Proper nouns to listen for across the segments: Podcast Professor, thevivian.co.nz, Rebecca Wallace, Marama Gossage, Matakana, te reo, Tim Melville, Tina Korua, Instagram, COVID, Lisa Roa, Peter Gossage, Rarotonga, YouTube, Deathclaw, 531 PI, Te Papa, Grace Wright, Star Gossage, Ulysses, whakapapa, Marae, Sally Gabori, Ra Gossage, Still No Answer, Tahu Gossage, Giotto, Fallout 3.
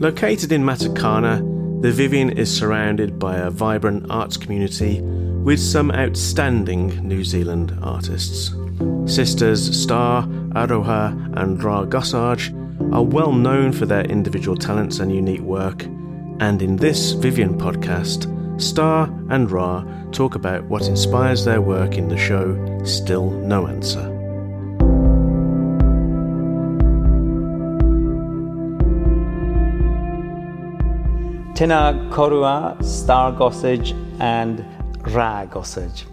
Located in Matakana, the Vivian is surrounded by a vibrant arts community with some outstanding New Zealand artists. Sisters Star, Aroha and Ra Gossage are well known for their individual talents and unique work, and in this Vivian podcast, Star and Ra talk about what inspires their work in the show Still No Answer. Tina Korua, Star Gossage and Ra Gossage.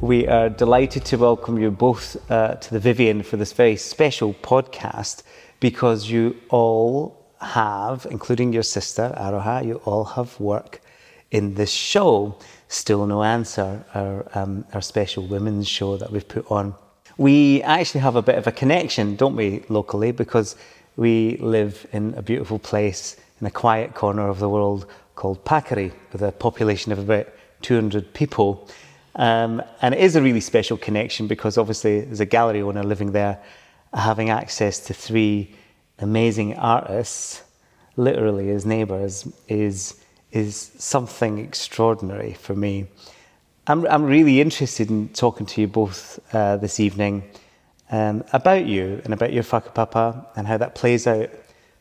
We are delighted to welcome you both to the Vivian for this very special podcast, because you all have, including your sister Aroha, you all have work in this show, Still No Answer, our special women's show that we've put on. We actually have a bit of a connection, don't we, locally, because we live in a beautiful place in a quiet corner of the world called Pākiri, with a population of about 200 people. And it is a really special connection because obviously as a gallery owner living there, having access to three amazing artists, literally as neighbours, is something extraordinary for me. I'm really interested in talking to you both this evening about you and about your whakapapa and how that plays out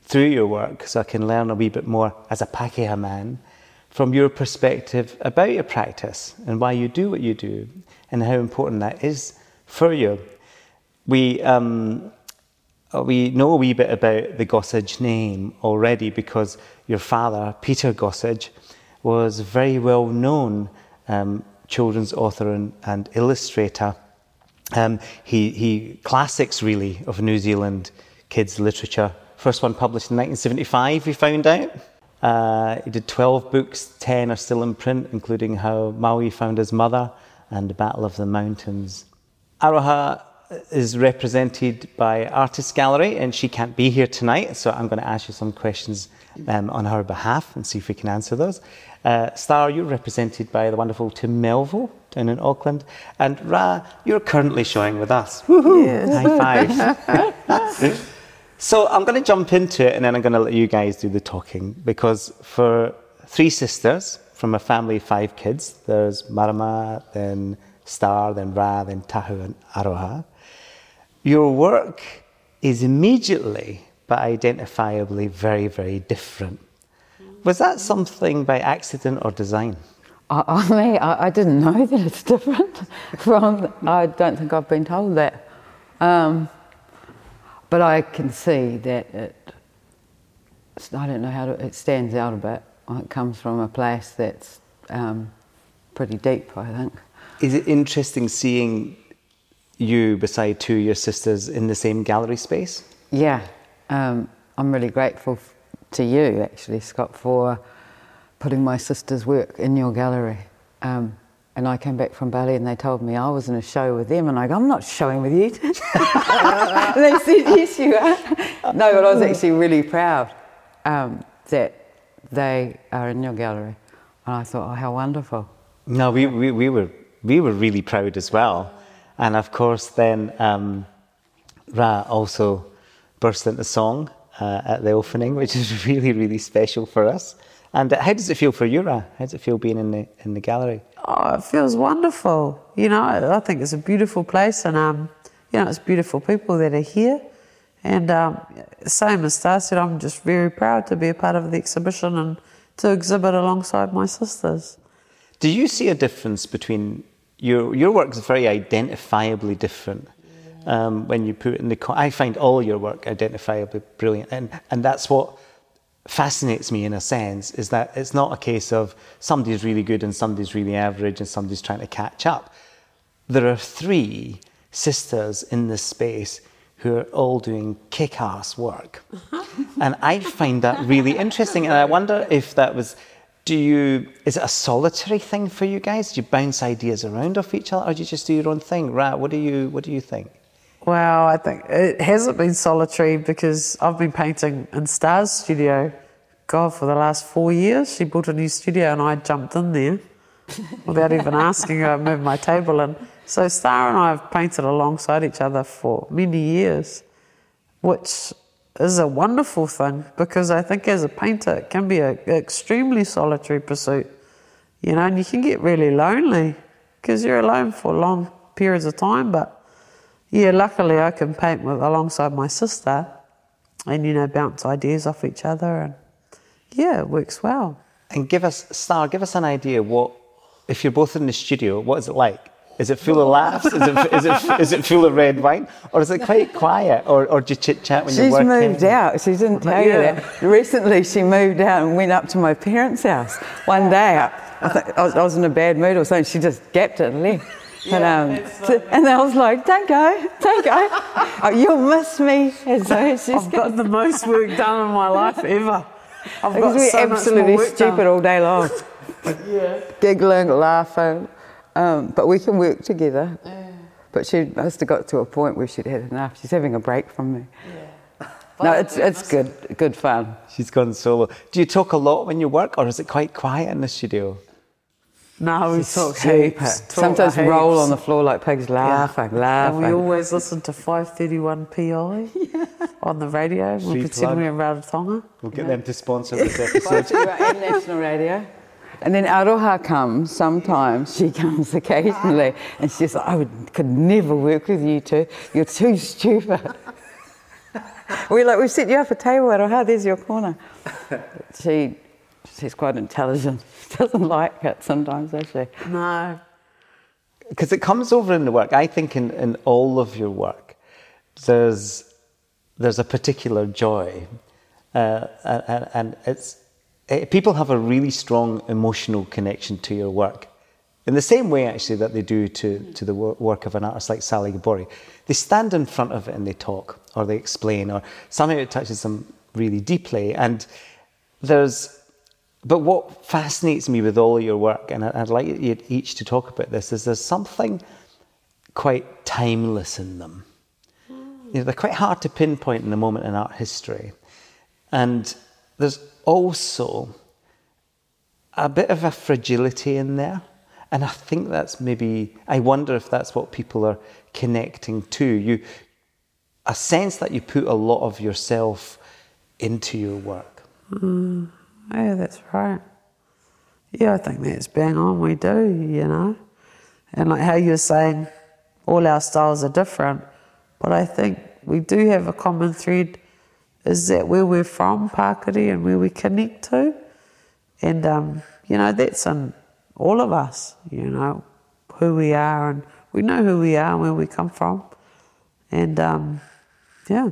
through your work, so I can learn a wee bit more as a Pākehā man from your perspective about your practice and why you do what you do and how important that is for you. We know a wee bit about the Gossage name already because your father, Peter Gossage, was a very well-known children's author and illustrator. He classics, really, of New Zealand kids' literature. First one published in 1975, we found out. He did 12 books, 10 are still in print, including How Maui Found His Mother and The Battle of the Mountains. Aroha is represented by Artist Gallery, and she can't be here tonight, so I'm going to ask you some questions on her behalf and see if we can answer those. Star, you're represented by the wonderful Tim Melville down in Auckland, and Ra, you're currently showing with us. Woohoo! Yes. High five. So I'm going to jump into it, and then I'm going to let you guys do the talking, because for three sisters from a family of five kids, there's Marama, then Star, then Ra, then Tahu and Aroha. Your work is immediately but identifiably very, very different. Was that something by accident or design? I didn't know that it's different from, I don't think I've been told that. But I can see that it stands out a bit. It comes from a place that's pretty deep, I think. Is it interesting seeing you beside two of your sisters in the same gallery space? Yeah. I'm really grateful to you, actually, Scott, for putting my sister's work in your gallery. And I came back from Bali and they told me I was in a show with them, and I go, I'm not showing with you. And they said, yes, you are. No, but I was actually really proud that they are in your gallery. And I thought, oh, how wonderful. No, we were really proud as well. And of course, then Ra also burst into song at the opening, which is really, really special for us. And how does it feel for you, Ra? How does it feel being in the gallery? Oh, it feels wonderful. You know, I think it's a beautiful place, and you know, it's beautiful people that are here. And same as Star said, I'm just very proud to be a part of the exhibition and to exhibit alongside my sisters. Do you see a difference between your work is very identifiably different when you put in the? I find all your work identifiably brilliant, and that's what fascinates me in a sense, is that it's not a case of somebody's really good and somebody's really average and somebody's trying to catch up. There are three sisters in this space who are all doing kick-ass work, and I find that really interesting. And I wonder if that was. Is it a solitary thing for you guys? Do you bounce ideas around off each other, or do you just do your own thing? Right, what do you think? Well, I think it hasn't been solitary because I've been painting in Star's studio, God, for the last 4 years. She bought a new studio and I jumped in there without even asking her. I moved my table in. So Star and I have painted alongside each other for many years, which is a wonderful thing, because I think as a painter it can be an extremely solitary pursuit, you know, and you can get really lonely because you're alone for long periods of time. But yeah, luckily I can paint alongside my sister and, you know, bounce ideas off each other, and yeah, it works well. And give us an idea, what if you're both in the studio, what is it like? Is it full of laughs? Is it full of red wine? Or is it quite quiet? Or do you chit-chat when you're working? She's moved out. She didn't tell you that. Recently, she moved out and went up to my parents' house one day. I was in a bad mood or something. She just gapped it and left. Yeah, and I was like, don't go. Oh, you'll miss me. And so I've got the most work done in my life ever. We're so absolutely stupid all day long. Yeah. Giggling, laughing. But we can work together. Yeah. But she must have got to a point where she'd had enough. She's having a break from me. Yeah. No, it's good fun. She's gone solo. Do you talk a lot when you work, or is it quite quiet in the studio? No, we talk heaps. Sometimes roll on the floor like pigs, laughing. And we always listen to 531 PI on the radio. We'll pretend we're in Rarotonga. We'll get them to sponsor this episode. 531 National Radio. And then Aroha comes sometimes, she comes occasionally, and she's like, I could never work with you two, you're too stupid. We're like, we've set you up a table, Aroha, there's your corner. She's quite intelligent, she doesn't like it sometimes, does she? No. Because it comes over in the work, I think in all of your work, there's a particular joy, and it's... People have a really strong emotional connection to your work, in the same way, actually, that they do to the work of an artist like Sally Gabori. They stand in front of it and they talk, or they explain, or somehow it touches them really deeply. But what fascinates me with all of your work, and I'd like you each to talk about this, is there's something quite timeless in them. You know, they're quite hard to pinpoint in the moment in art history, and there's also a bit of a fragility in there, and I think that's I wonder if that's what people are connecting to. A sense that you put a lot of yourself into your work. Yeah, that's right. Yeah, I think that's bang on, we do, you know. And like how you're saying, all our styles are different, but I think we do have a common thread, is that where we're from, Pākiri, and where we connect to. And, you know, that's in all of us, you know, who we are, and we know who we are and where we come from. And, yeah.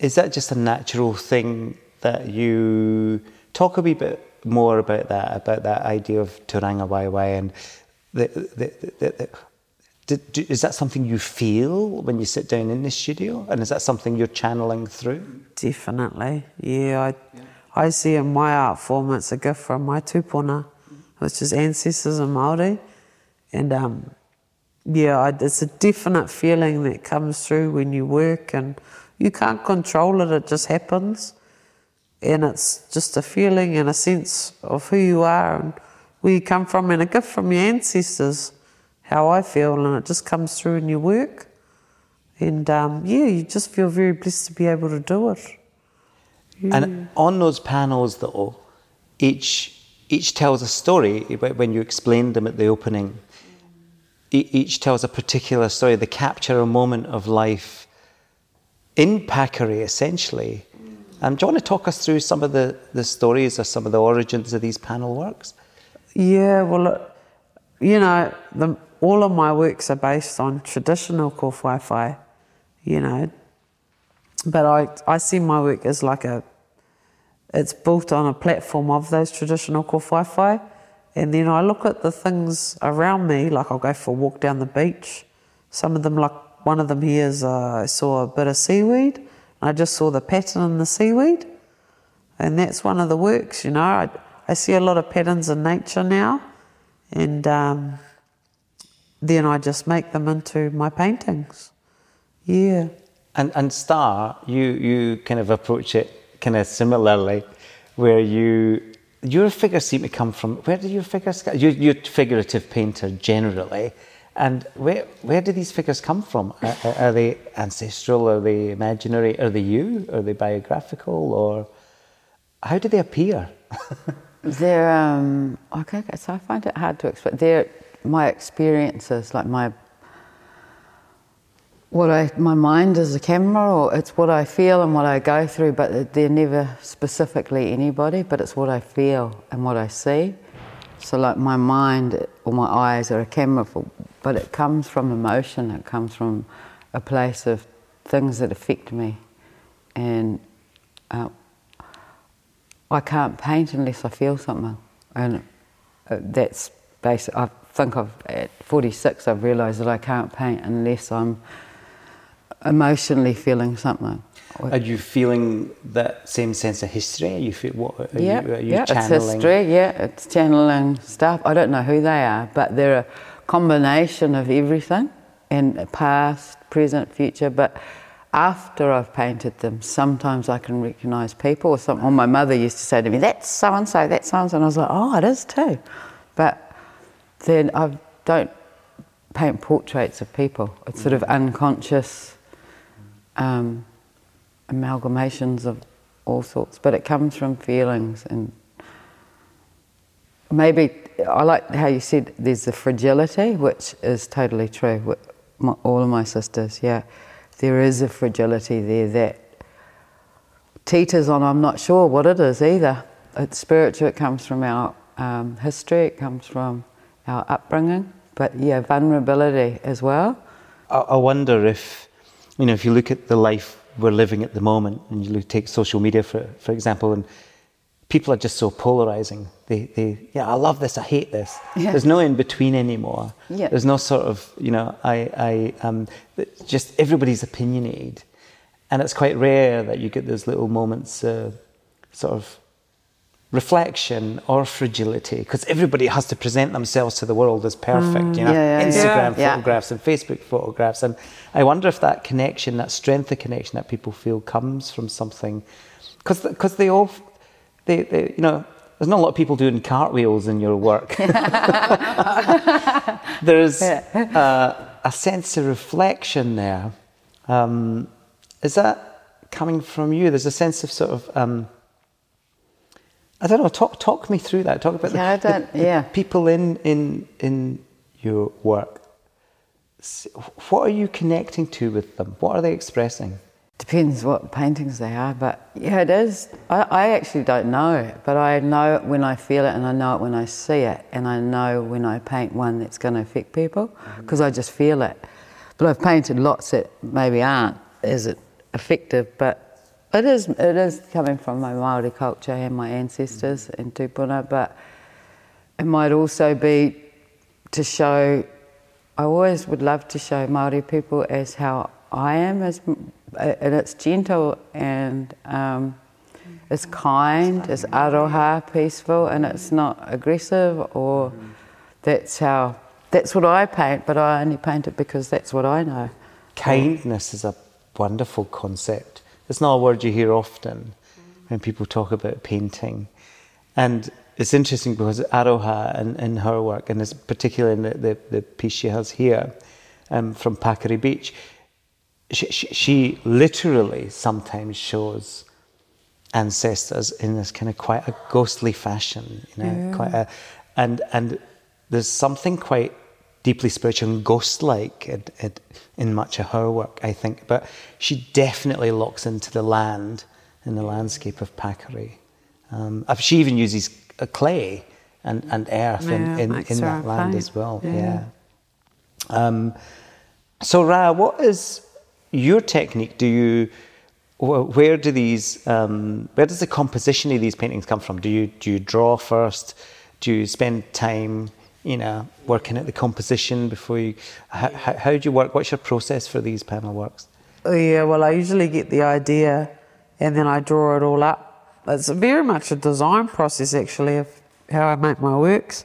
Is that just a natural thing that you... Talk a wee bit more about that idea of Te Ranga Wai Wai, and the is that something you feel when you sit down in the studio? And is that something you're channeling through? Definitely, yeah. I see in my art form it's a gift from my tupuna, which is ancestors in Māori. And, it's a definite feeling that comes through when you work, and you can't control it, it just happens. And it's just a feeling and a sense of who you are and where you come from, and a gift from your ancestors. How I feel, and it just comes through in your work. And you just feel very blessed to be able to do it. Yeah. And on those panels, though, each tells a story. When you explained them at the opening, each tells a particular story. They capture a moment of life in Pākiri, essentially. Do you want to talk us through some of the stories or some of the origins of these panel works? Yeah, well, you know, all of my works are based on traditional kōwhaiwhai, you know. But I see my work as like it's built on a platform of those traditional kōwhaiwhai. And then I look at the things around me, like I'll go for a walk down the beach. Some of them, like one of them here is I saw a bit of seaweed, and I just saw the pattern in the seaweed. And that's one of the works, you know. I see a lot of patterns in nature now. And then I just make them into my paintings. Yeah. And Star, you kind of approach it kind of similarly, where your figures seem to come from. Where do your figures go? You're a figurative painter generally, And where do these figures come from? Are they ancestral? Are they imaginary? Are they you? Are they biographical? Or how do they appear? They're okay. So I find it hard to explain. They're my experiences, like my mind is a camera, or it's what I feel and what I go through. But they're never specifically anybody. But it's what I feel and what I see. So like my mind or my eyes are a camera, but it comes from emotion, it comes from a place of things that affect me. And I can't paint unless I feel something. And that's basic. I think at 46 I've realised that I can't paint unless I'm emotionally feeling something. Are you feeling that same sense of history? Are you channeling? It's history, it's channeling stuff. I don't know who they are, but they're a combination of everything, and past, present, future. But after I've painted them, sometimes I can recognise people or something. Or my mother used to say to me, that's so-and-so, and I was like, oh, it is too. But then I don't paint portraits of people. It's sort of unconscious amalgamations of all sorts, but it comes from feelings. And maybe I like how you said there's the fragility, which is totally true with all of my sisters. Yeah, there is a fragility there that teeters on. I'm not sure what it is either. It's spiritual, it comes from our history, it comes from our upbringing, but yeah, vulnerability as well. I wonder if, if you look at the life we're living at the moment, and you take social media for example, and people are just so polarizing. They I love this, I hate this. Yeah. There's no in between anymore. Yeah. There's no sort of just everybody's opinionated, and it's quite rare that you get those little moments of sort of reflection or fragility, because everybody has to present themselves to the world as perfect, Instagram photographs and Facebook photographs. And I wonder if that connection, that strength of connection that people feel comes from something, because they there's not a lot of people doing cartwheels in your work. There's a sense of reflection there. Is that coming from you? There's a sense of sort of I don't know. Talk me through that. Talk about the people in your work. What are you connecting to with them? What are they expressing? Depends what paintings they are, but yeah, it is. I actually don't know, but I know it when I feel it, and I know it when I see it, and I know when I paint one that's going to affect people, because I just feel it. But I've painted lots that maybe aren't as effective, but. It is coming from my Māori culture and my ancestors and tupuna, but it might also be to show. I always would love to show Māori people as how I am, and it's gentle and it's kind, it's aroha, peaceful, and it's not aggressive. Or that's what I paint, but I only paint it because that's what I know. Kindness is a wonderful concept. It's not a word you hear often when people talk about painting. And it's interesting because Aroha in her work, and it's particularly in the piece she has here from Pākiri Beach, she literally sometimes shows ancestors in this kind of quite a ghostly fashion. And there's something quite deeply spiritual and ghost-like in much of her work, I think. But she definitely locks into the land and the landscape of Pākiri. She even uses clay and earth in that land as well. Yeah. So Ra, what is your technique? Where does the composition of these paintings come from? Do you draw first? Do you spend time? Working at the composition before you... How do you work? What's your process for these panel works? Yeah, well, I usually get the idea and then I draw it all up. It's very much a design process, actually, of how I make my works.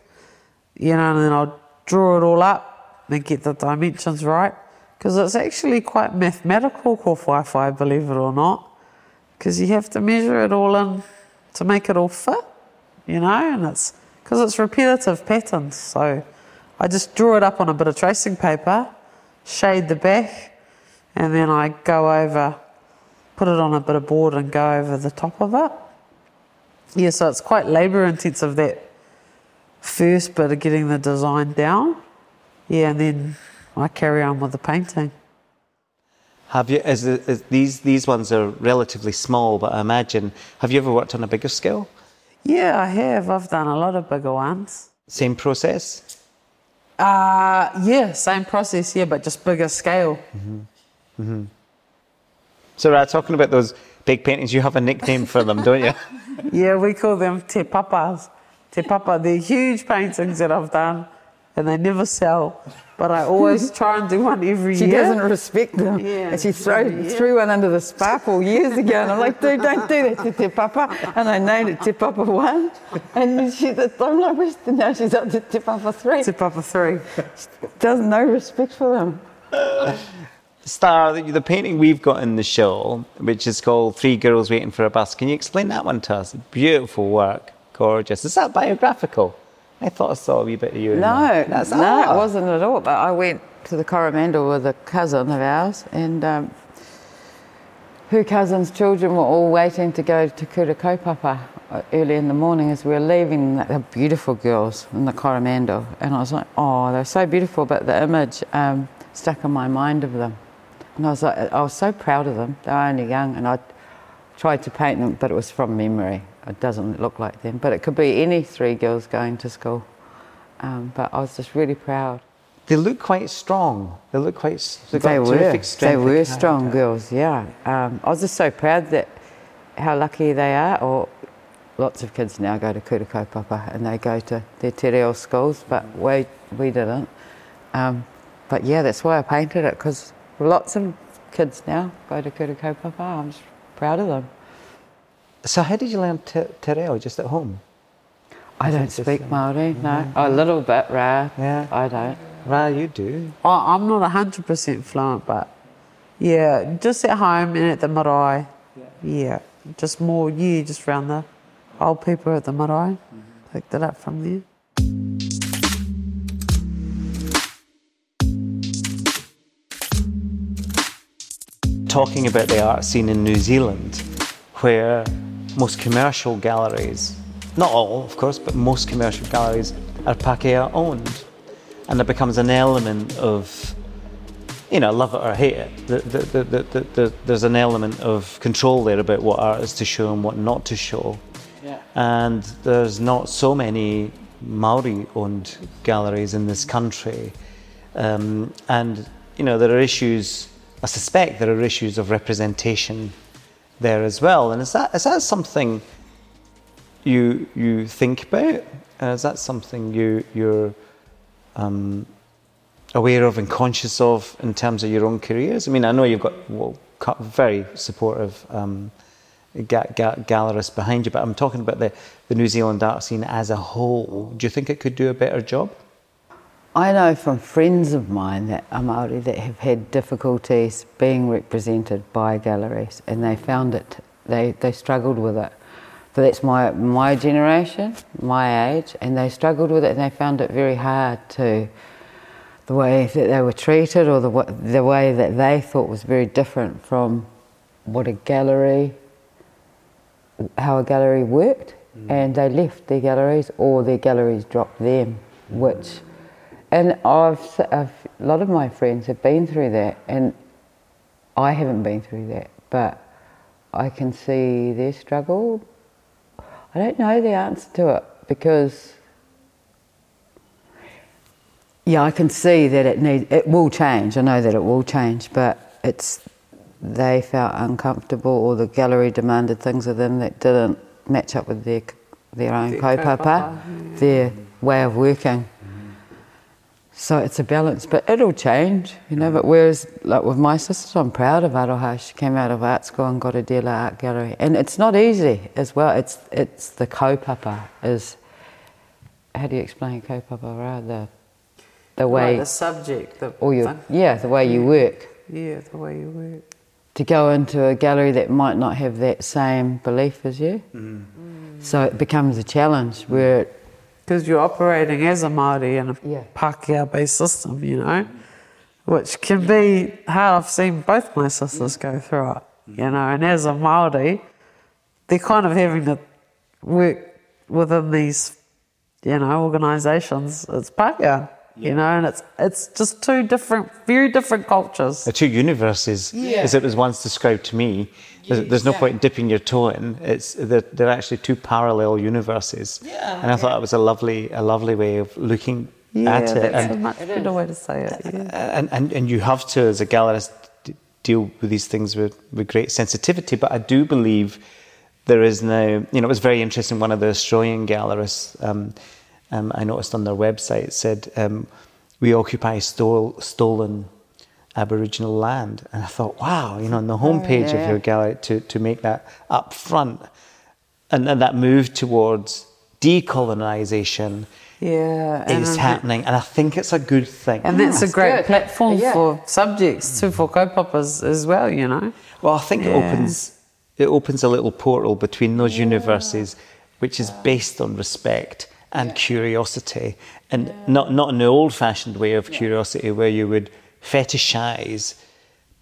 And then I'll draw it all up and get the dimensions right, because it's actually quite mathematical, kōwhaiwhai, believe it or not, because you have to measure it all in to make it all fit, and it's... Because it's repetitive patterns, so I just draw it up on a bit of tracing paper, shade the back, and then I go over, put it on a bit of board and go over the top of it. Yeah, so it's quite labour intensive, that first bit of getting the design down. Yeah, and then I carry on with the painting. Have you, is these ones are relatively small, but I imagine, have you ever worked on a bigger scale? Yeah, I have. I've done a lot of bigger ones. Same process? Yeah, same process, yeah, but just bigger scale. Mm-hmm. Mm-hmm. So, Ra, talking about those big paintings, you have a nickname for them, don't you? Yeah, we call them Te Papas. Te Papa, they're huge paintings that I've done, and they never sell. But I always try and do one every year. She doesn't respect them. Yeah, and she threw one under the sparkle years ago. And I'm like, dude, don't do that to Te Papa. And I named it Te Papa 1. And I'm like, now she's up to Te Papa 3. Te Papa 3. She doesn't know respect for them. Star, the painting we've got in the show, which is called Three Girls Waiting for a Bus. Can you explain that one to us? Beautiful work. Gorgeous. Is that biographical? I thought I saw a wee bit of you in there. No, it wasn't at all. But I went to the Coromandel with a cousin of ours, and her cousin's children were all waiting to go to Kura Kaupapa early in the morning as we were leaving. They're beautiful girls in the Coromandel. And I was like, oh, they're so beautiful. But the image stuck in my mind of them. And I was like, I was so proud of them. They were only young, and I tried to paint them, but it was from memory. It doesn't look like them, but it could be any three girls going to school. But I was just really proud. They look quite strong. They were strong girls, yeah. I was just so proud that how lucky they are. Or lots of kids now go to Kura Kaupapa and they go to their te reo schools, but we didn't. But yeah, that's why I painted it, because lots of kids now go to Kura Kaupapa. I'm just proud of them. So how did you learn te reo, just at home? I don't speak Māori, no. Mm-hmm. A little bit, Ra. Yeah. I don't. Ra, you do. I'm not 100% fluent, but yeah, just at home and at the marae. Yeah. Just more, just around the old people at the marae. Mm-hmm. Picked it up from there. Talking about the art scene in New Zealand, where most commercial galleries, not all of course, but most commercial galleries are Pākehā owned, and it becomes an element of, love it or hate it. There's an element of control there about what art is to show and what not to show. Yeah. And there's not so many Maori owned galleries in this country, and there are issues. I suspect there are issues of representation there as well, and is that something you think about? Is that something you're aware of and conscious of in terms of your own careers? I mean, I know you've got very supportive gallerists behind you, but I'm talking about the New Zealand art scene as a whole. Do you think it could do a better job? I know from friends of mine that are Māori that have had difficulties being represented by galleries, and they found it, they struggled with it. But that's my generation, my age, and they struggled with it, and they found it very hard to, the way that they were treated, or the way that they thought was very different from how a gallery worked, and they left their galleries, or their galleries dropped them, which... And a lot of my friends have been through that, and I haven't been through that, but I can see their struggle. I don't know the answer to it, because I can see that it will change. I know that it will change, but they felt uncomfortable, or the gallery demanded things of them that didn't match up with their own kaupapa, their way of working. So it's a balance, but it'll change, But whereas, like with my sisters, I'm proud of Aroha. She came out of art school and got a dealer art gallery, and it's not easy as well. It's the kaupapa is. How do you explain kaupapa, Ra? The way, like the subject, the way you work. Yeah, the way you work. To go into a gallery that might not have that same belief as you, so it becomes a challenge where because you're operating as a Māori in a Pākehā-based system, you know, which can be hard. I've seen both my sisters go through it, you know, and as a Māori, they're kind of having to work within these, you know, organisations. It's Pākehā. You know, and it's just two different, very different cultures. The two universes, as it was once described to me. There's no point in dipping your toe in. It's they're actually two parallel universes. Yeah, and I thought that was a lovely way of looking at it. Yeah, that's a much better way to say it. Yeah. And you have to, as a gallerist, deal with these things with great sensitivity. But I do believe there is now, you know, it was very interesting, one of the Australian gallerists, I noticed on their website it said, we occupy stolen Aboriginal land. And I thought, wow, you know, on the homepage of your gallery to make that up front. And then that move towards decolonisation is happening. And I think it's a good thing. And that's a great platform for subjects too, for kaupapa as well, you know. Well, I think it opens a little portal between those universes, which is based on respect and curiosity, and not in the old-fashioned way of curiosity where you would fetishize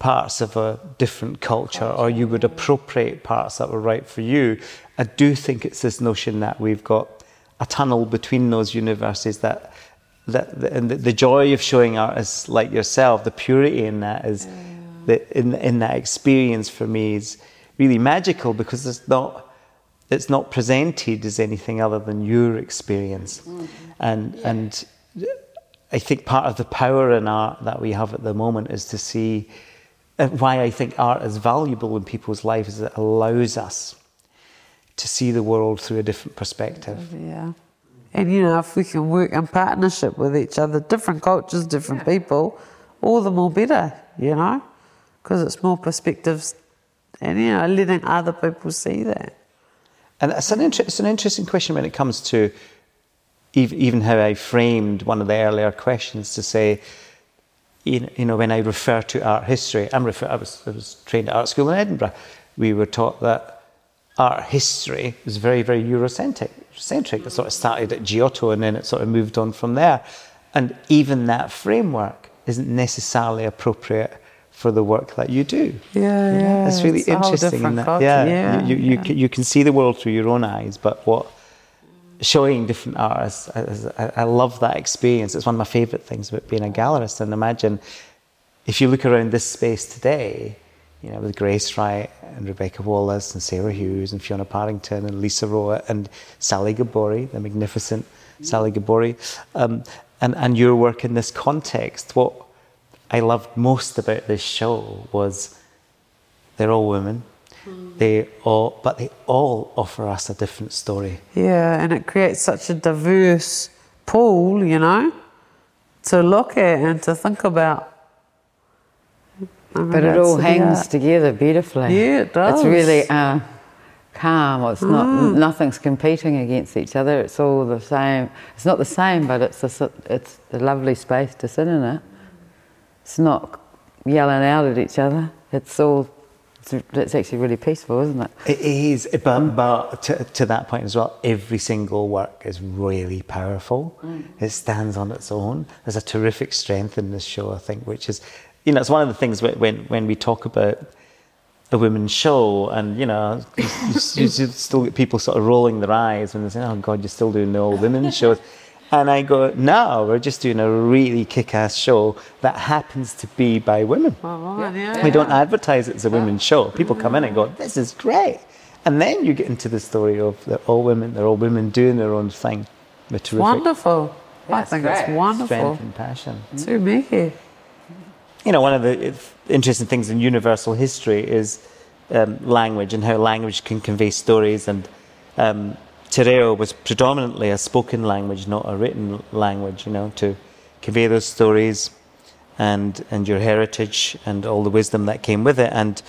parts of a different culture or you would appropriate parts that were right for you. I do think it's this notion that we've got a tunnel between those universes, and the joy of showing artists like yourself, the purity in that is in that experience for me is really magical, because it's not presented as anything other than your experience. And I think part of the power in art that we have at the moment is to see why I think art is valuable in people's lives is it allows us to see the world through a different perspective. Yeah. And, you know, if we can work in partnership with each other, different cultures, different people, all the more better, you know, because it's more perspectives and, you know, letting other people see that. And it's an interesting question when it comes to even how I framed one of the earlier questions to say, you know, when I refer to art history, I was trained at art school in Edinburgh. We were taught that art history was very, very Eurocentric. It sort of started at Giotto and then it sort of moved on from there. And even that framework isn't necessarily appropriate for the work that you do. Yeah, yeah. It's really interesting. You can see the world through your own eyes, but showing different artists, I love that experience. It's one of my favourite things about being a gallerist. And imagine if you look around this space today, you know, with Grace Wright and Rebecca Wallace and Sarah Hughes and Fiona Paddington and Lisa Roa and Sally Gabori, the magnificent Sally Gabori, and your work in this context, what I loved most about this show was they're all women, but they all offer us a different story. Yeah, and it creates such a diverse pool, you know, to look at and to think about. But it all hangs together beautifully. Yeah, it does. It's really calm. It's not. Nothing's competing against each other. It's all the same. It's not the same, but it's a lovely space to sit in it. It's not yelling out at each other. It's actually really peaceful, isn't it? It is, but to that point as well, every single work is really powerful. It stands on its own. There's a terrific strength in this show, I think, which is, you know, it's one of the things when we talk about a women's show and, you know, you still get people sort of rolling their eyes when they say, oh, God, you're still doing the old women's shows. And I go, no, we're just doing a really kick-ass show that happens to be by women. Oh, yeah. We don't advertise it as a women's show. People come in and go, this is great. And then you get into the story of they're all women doing their own thing. They're terrific. Wonderful. Yeah, I think that's wonderful. Strength and passion. To me. You know, one of the interesting things in universal history is language and how language can convey stories, and te reo was predominantly a spoken language, not a written language, you know, to convey those stories and your heritage and all the wisdom that came with it. And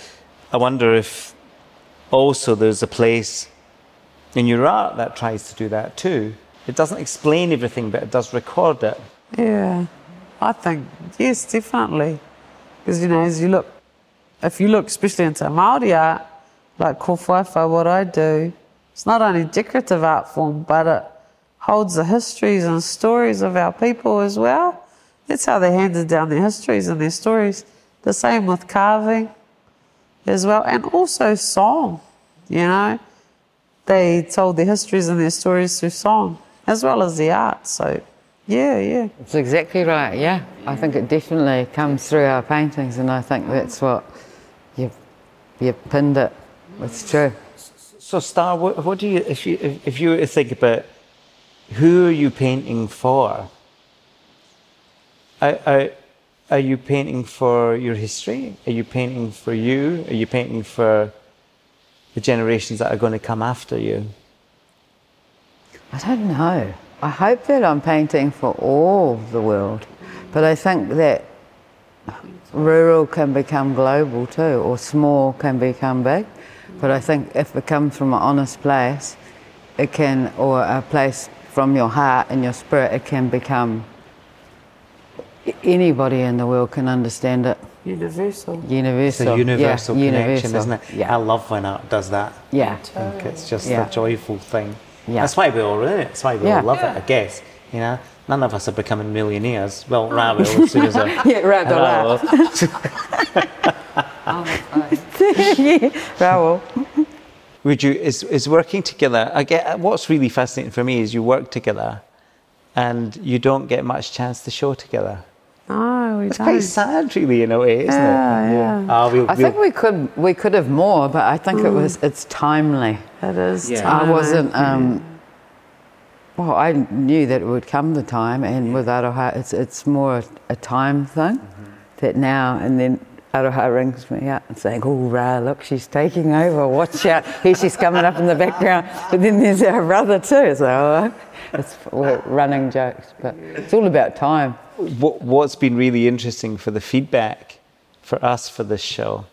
I wonder if also there's a place in your art that tries to do that too. It doesn't explain everything, but it does record it. Yeah, I think, yes, definitely. Because, you know, if you look especially into Māori art, like kōwhaiwhai, what I do, it's not only decorative art form, but it holds the histories and stories of our people as well. That's how they handed down their histories and their stories. The same with carving as well, and also song, you know. They told their histories and their stories through song as well as the art, so yeah. That's exactly right, yeah. I think it definitely comes through our paintings, and I think that's what you've pinned it. It's true. So, Star, what do you, if you were to think about who are you painting for? Are you painting for your history? Are you painting for you? Are you painting for the generations that are going to come after you? I don't know. I hope that I'm painting for all the world, but I think that rural can become global too, or small can become big. But I think if it comes from an honest place, it can, or a place from your heart and your spirit, it can become, anybody in the world can understand it. Universal. It's a universal connection, isn't it? Yeah. I love when art does that. Yeah. I think it's just a joyful thing. Yeah. That's why we all do it. That's why we all love it, I guess. You know, none of us are becoming millionaires. Well, Ra will as soon as I... Yeah, Ra will. Would you, is working together, I get, what's really fascinating for me is you work together and you don't get much chance to show together. No, we don't. It's quite sad, really, in a way, isn't it? Yeah. I think we could have more, but I think it's timely. It is timely. I wasn't... Well, I knew that it would come the time, and with Aroha, it's more a time thing, that now and then Aroha rings me up and saying, oh, Ra, look, she's taking over, watch out, here she's coming up in the background. But then there's our brother too, so it's running jokes, but it's all about time. What's been really interesting for the feedback for us for this show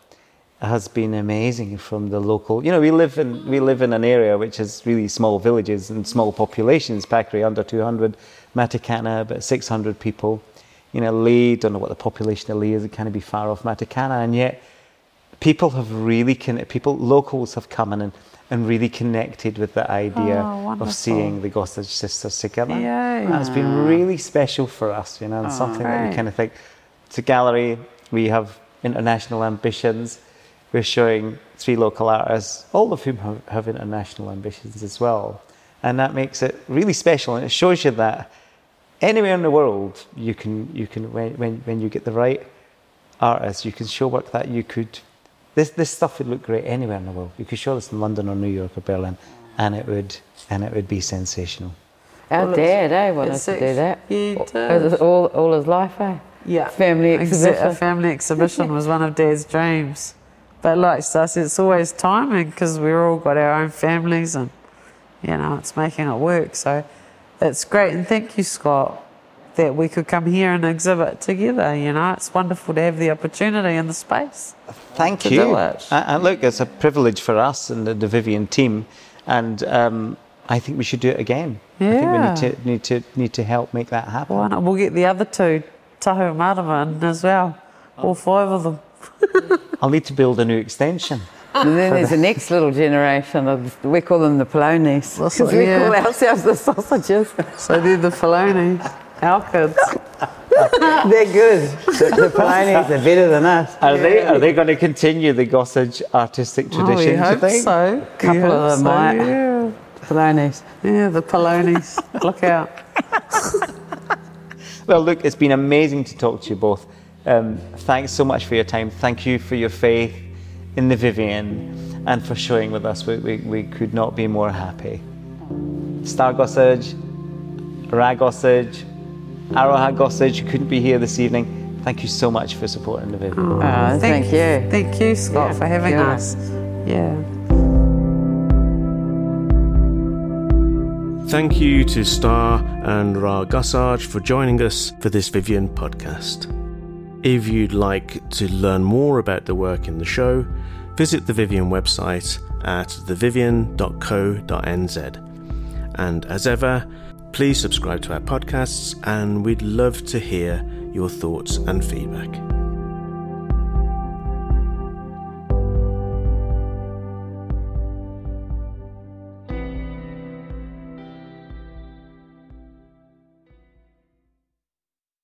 has been amazing from the local. You know, we live in an area which has really small villages and small populations. Pākiri under 200, Matakana about 600 people. You know, Lee, don't know what the population of Lee is. It can't be far off Matakana, and yet people have really locals have come in and really connected with the idea of seeing the Gossage sisters together. Yeah. It's been really special for us, you know, and something that we kind of think. It's a gallery. We have international ambitions. We're showing 3 local artists, all of whom have international ambitions as well. And that makes it really special, and it shows you that anywhere in the world you can when you get the right artists, you can show work that you could. This stuff would look great anywhere in the world. You could show this in London or New York or Berlin, and it would be sensational. Our dad, wanted to do that. He did. All his life, eh? Yeah. Family exhibition. A family exhibition was one of Dad's dreams. But like Star said, it's always timing because we've all got our own families and, you know, it's making it work. So it's great. And thank you, Scott, that we could come here and exhibit together, you know. It's wonderful to have the opportunity and the space. Thank you. Do it. And look, it's a privilege for us and the Vivian team. And I think we should do it again. Yeah. I think we need to help make that happen. Why not? We'll get the other 2, Tahu and Marama, as well. All 5 of them. I'll need to build a new extension. And then there's the next little generation of, we call them the Polonies. Because we call ourselves the sausages. So they're the Polonies, our kids. They're good. The Polonies are better than us. Are they going to continue the Gossage artistic tradition? I hope so. A couple of them might. Yeah. Polonies. Yeah, the Polonies. Look out. Well, look, it's been amazing to talk to you both. Thanks so much for your time. Thank you for your faith in the Vivian and for showing with us. We could not be more happy. Star Gossage, Ra Gossage, Aroha Gossage, who couldn't be here this evening. Thank you so much for supporting the Vivian. Thank you. Thank you, Scott, for having us. Yeah. Thank you to Star and Ra Gossage for joining us for this Vivian podcast. If you'd like to learn more about the work in the show, visit the Vivian website at thevivian.co.nz. And as ever, please subscribe to our podcasts, and we'd love to hear your thoughts and feedback.